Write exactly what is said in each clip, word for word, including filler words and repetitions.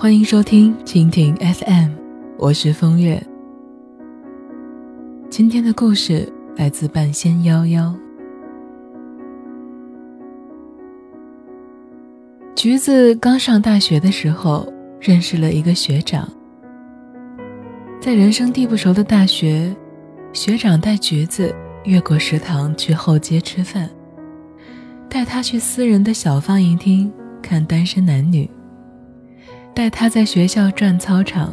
欢迎收听蜻蜓 F M， 我是风月。今天的故事来自半仙夭夭。橘子刚上大学的时候认识了一个学长，在人生地不熟的大学，学长带橘子越过食堂去后街吃饭，带他去私人的小放映厅看单身男女，带他在学校转操场，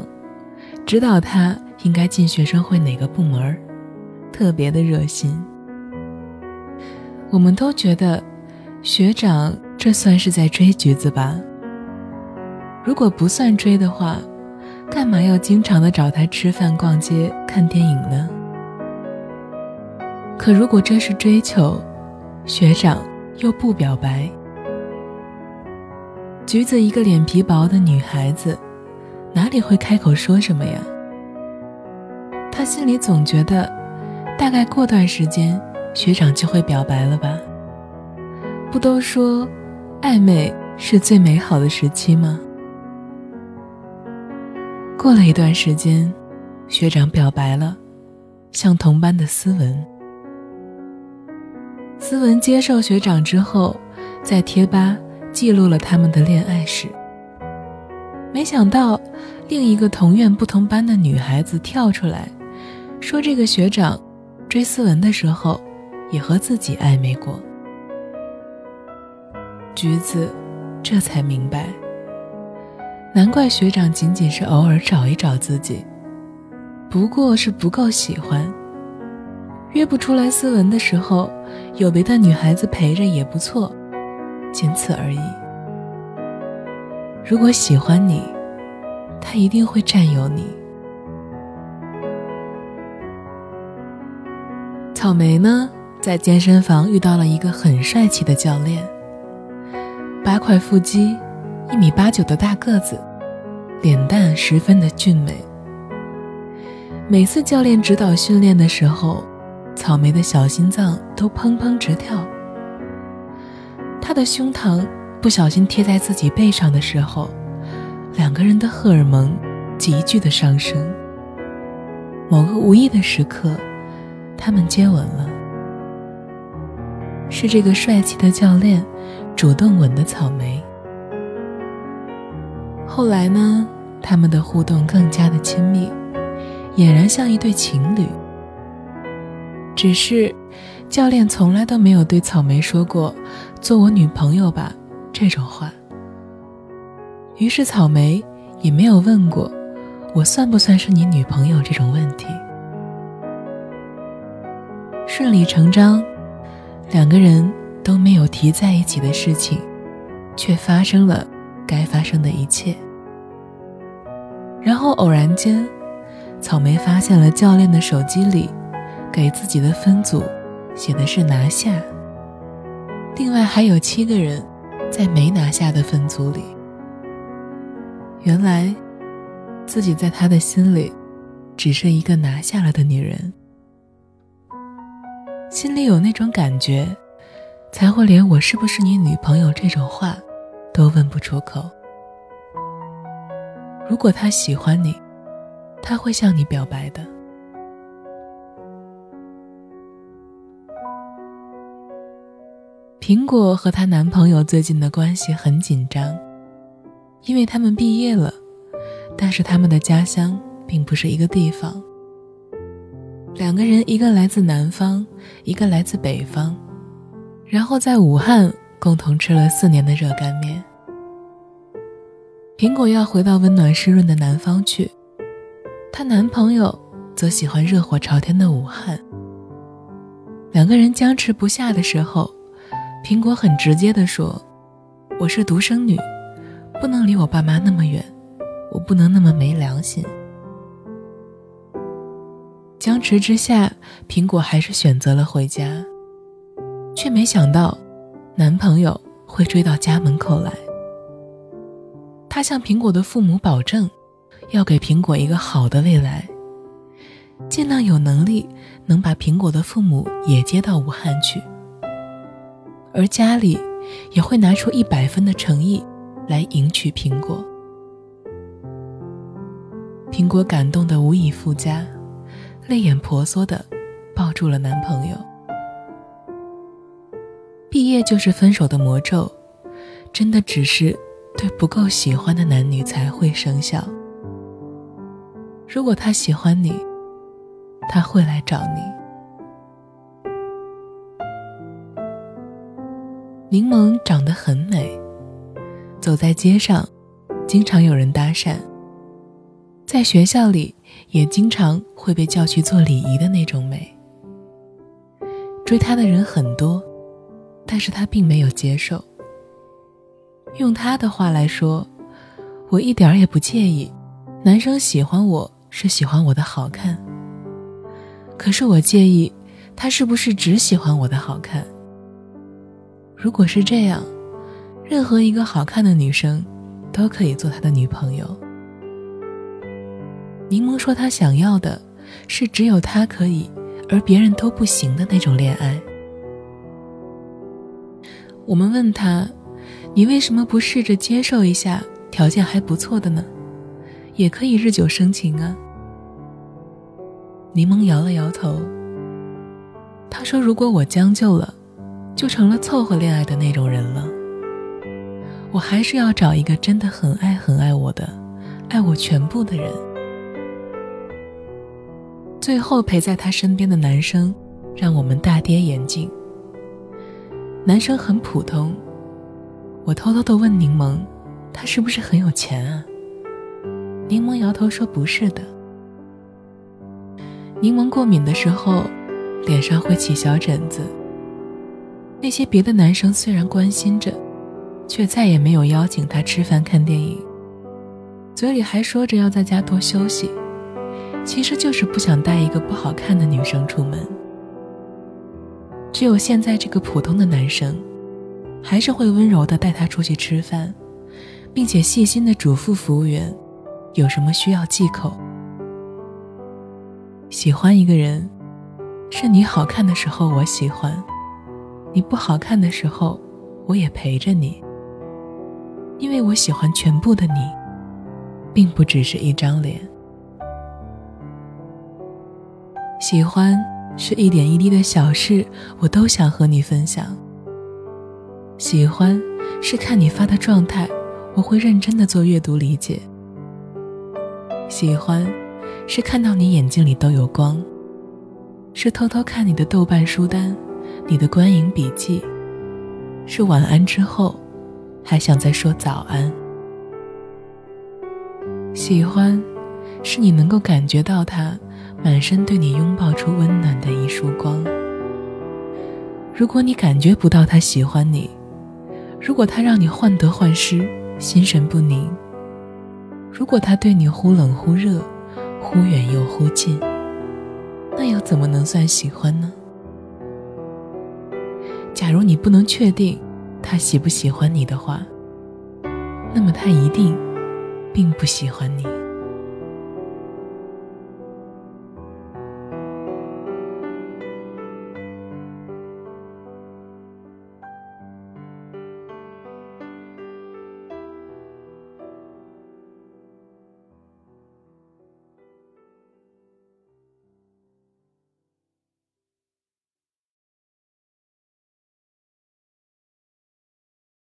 指导他应该进学生会哪个部门，特别的热心。我们都觉得学长这算是在追橘子吧，如果不算追的话，干嘛要经常的找他吃饭逛街看电影呢？可如果这是追求，学长又不表白。橘子一个脸皮薄的女孩子，哪里会开口说什么呀？她心里总觉得，大概过段时间，学长就会表白了吧？不都说，暧昧是最美好的时期吗？过了一段时间，学长表白了，像同班的思文。思文接受学长之后，在贴吧记录了他们的恋爱史，没想到另一个同院不同班的女孩子跳出来说，这个学长追思文的时候也和自己暧昧过。橘子这才明白，难怪学长仅仅是偶尔找一找自己，不过是不够喜欢，约不出来思文的时候有别的女孩子陪着也不错，仅此而已。如果喜欢你，他一定会占有你。草莓呢，在健身房遇到了一个很帅气的教练，八块腹肌，一米八九的大个子，脸蛋十分的俊美。每次教练指导训练的时候，草莓的小心脏都砰砰直跳。他的胸膛不小心贴在自己背上的时候，两个人的荷尔蒙急剧的上升。某个无意的时刻，他们接吻了。是这个帅气的教练主动吻的草莓。后来呢，他们的互动更加的亲密，俨然像一对情侣。只是教练从来都没有对草莓说过做我女朋友吧这种话，于是草莓也没有问过我算不算是你女朋友这种问题。顺理成章，两个人都没有提在一起的事情，却发生了该发生的一切。然后偶然间，草莓发现了教练的手机里给自己的分组写的是拿下，另外还有七个人在没拿下的分组里。原来自己在他的心里只是一个拿下了的女人，心里有那种感觉，才会连我是不是你女朋友这种话都问不出口。如果他喜欢你，他会向你表白的。苹果和她男朋友最近的关系很紧张，因为他们毕业了，但是他们的家乡并不是一个地方。两个人一个来自南方，一个来自北方，然后在武汉共同吃了四年的热干面。苹果要回到温暖湿润的南方去，她男朋友则喜欢热火朝天的武汉。两个人僵持不下的时候，苹果很直接地说，我是独生女，不能离我爸妈那么远，我不能那么没良心。僵持之下，苹果还是选择了回家，却没想到男朋友会追到家门口来。他向苹果的父母保证，要给苹果一个好的未来，尽量有能力能把苹果的父母也接到武汉去，而家里也会拿出一百分的诚意来迎娶苹果。苹果感动得无以复加，泪眼婆娑地抱住了男朋友。毕业就是分手的魔咒，真的只是对不够喜欢的男女才会生效。如果他喜欢你，他会来找你。柠檬长得很美，走在街上经常有人搭讪，在学校里也经常会被叫去做礼仪的那种美。追她的人很多，但是她并没有接受。用她的话来说，我一点也不介意男生喜欢我是喜欢我的好看，可是我介意他是不是只喜欢我的好看。如果是这样，任何一个好看的女生都可以做他的女朋友。柠檬说他想要的是只有他可以而别人都不行的那种恋爱。我们问他，你为什么不试着接受一下条件还不错的呢？也可以日久生情啊。柠檬摇了摇头，他说如果我将就了，就成了凑合恋爱的那种人了。我还是要找一个真的很爱很爱我的，爱我全部的人。最后陪在他身边的男生让我们大跌眼镜。男生很普通，我偷偷地问柠檬，他是不是很有钱啊？柠檬摇头说不是的。柠檬过敏的时候脸上会起小疹子，那些别的男生虽然关心着，却再也没有邀请他吃饭看电影，嘴里还说着要在家多休息，其实就是不想带一个不好看的女生出门。只有现在这个普通的男生还是会温柔地带她出去吃饭，并且细心地嘱咐服务员有什么需要忌口。喜欢一个人是你好看的时候我喜欢你，不好看的时候我也陪着你，因为我喜欢全部的你，并不只是一张脸。喜欢是一点一滴的小事，我都想和你分享。喜欢是看你发的状态，我会认真地做阅读理解。喜欢是看到你眼睛里都有光，是偷偷看你的豆瓣书单，你的观影笔记，是晚安之后还想再说早安。喜欢是你能够感觉到他满身对你拥抱出温暖的一束光。如果你感觉不到他喜欢你，如果他让你患得患失，心神不宁，如果他对你忽冷忽热，忽远又忽近，那又怎么能算喜欢呢？假如你不能确定他喜不喜欢你的话，那么他一定并不喜欢你。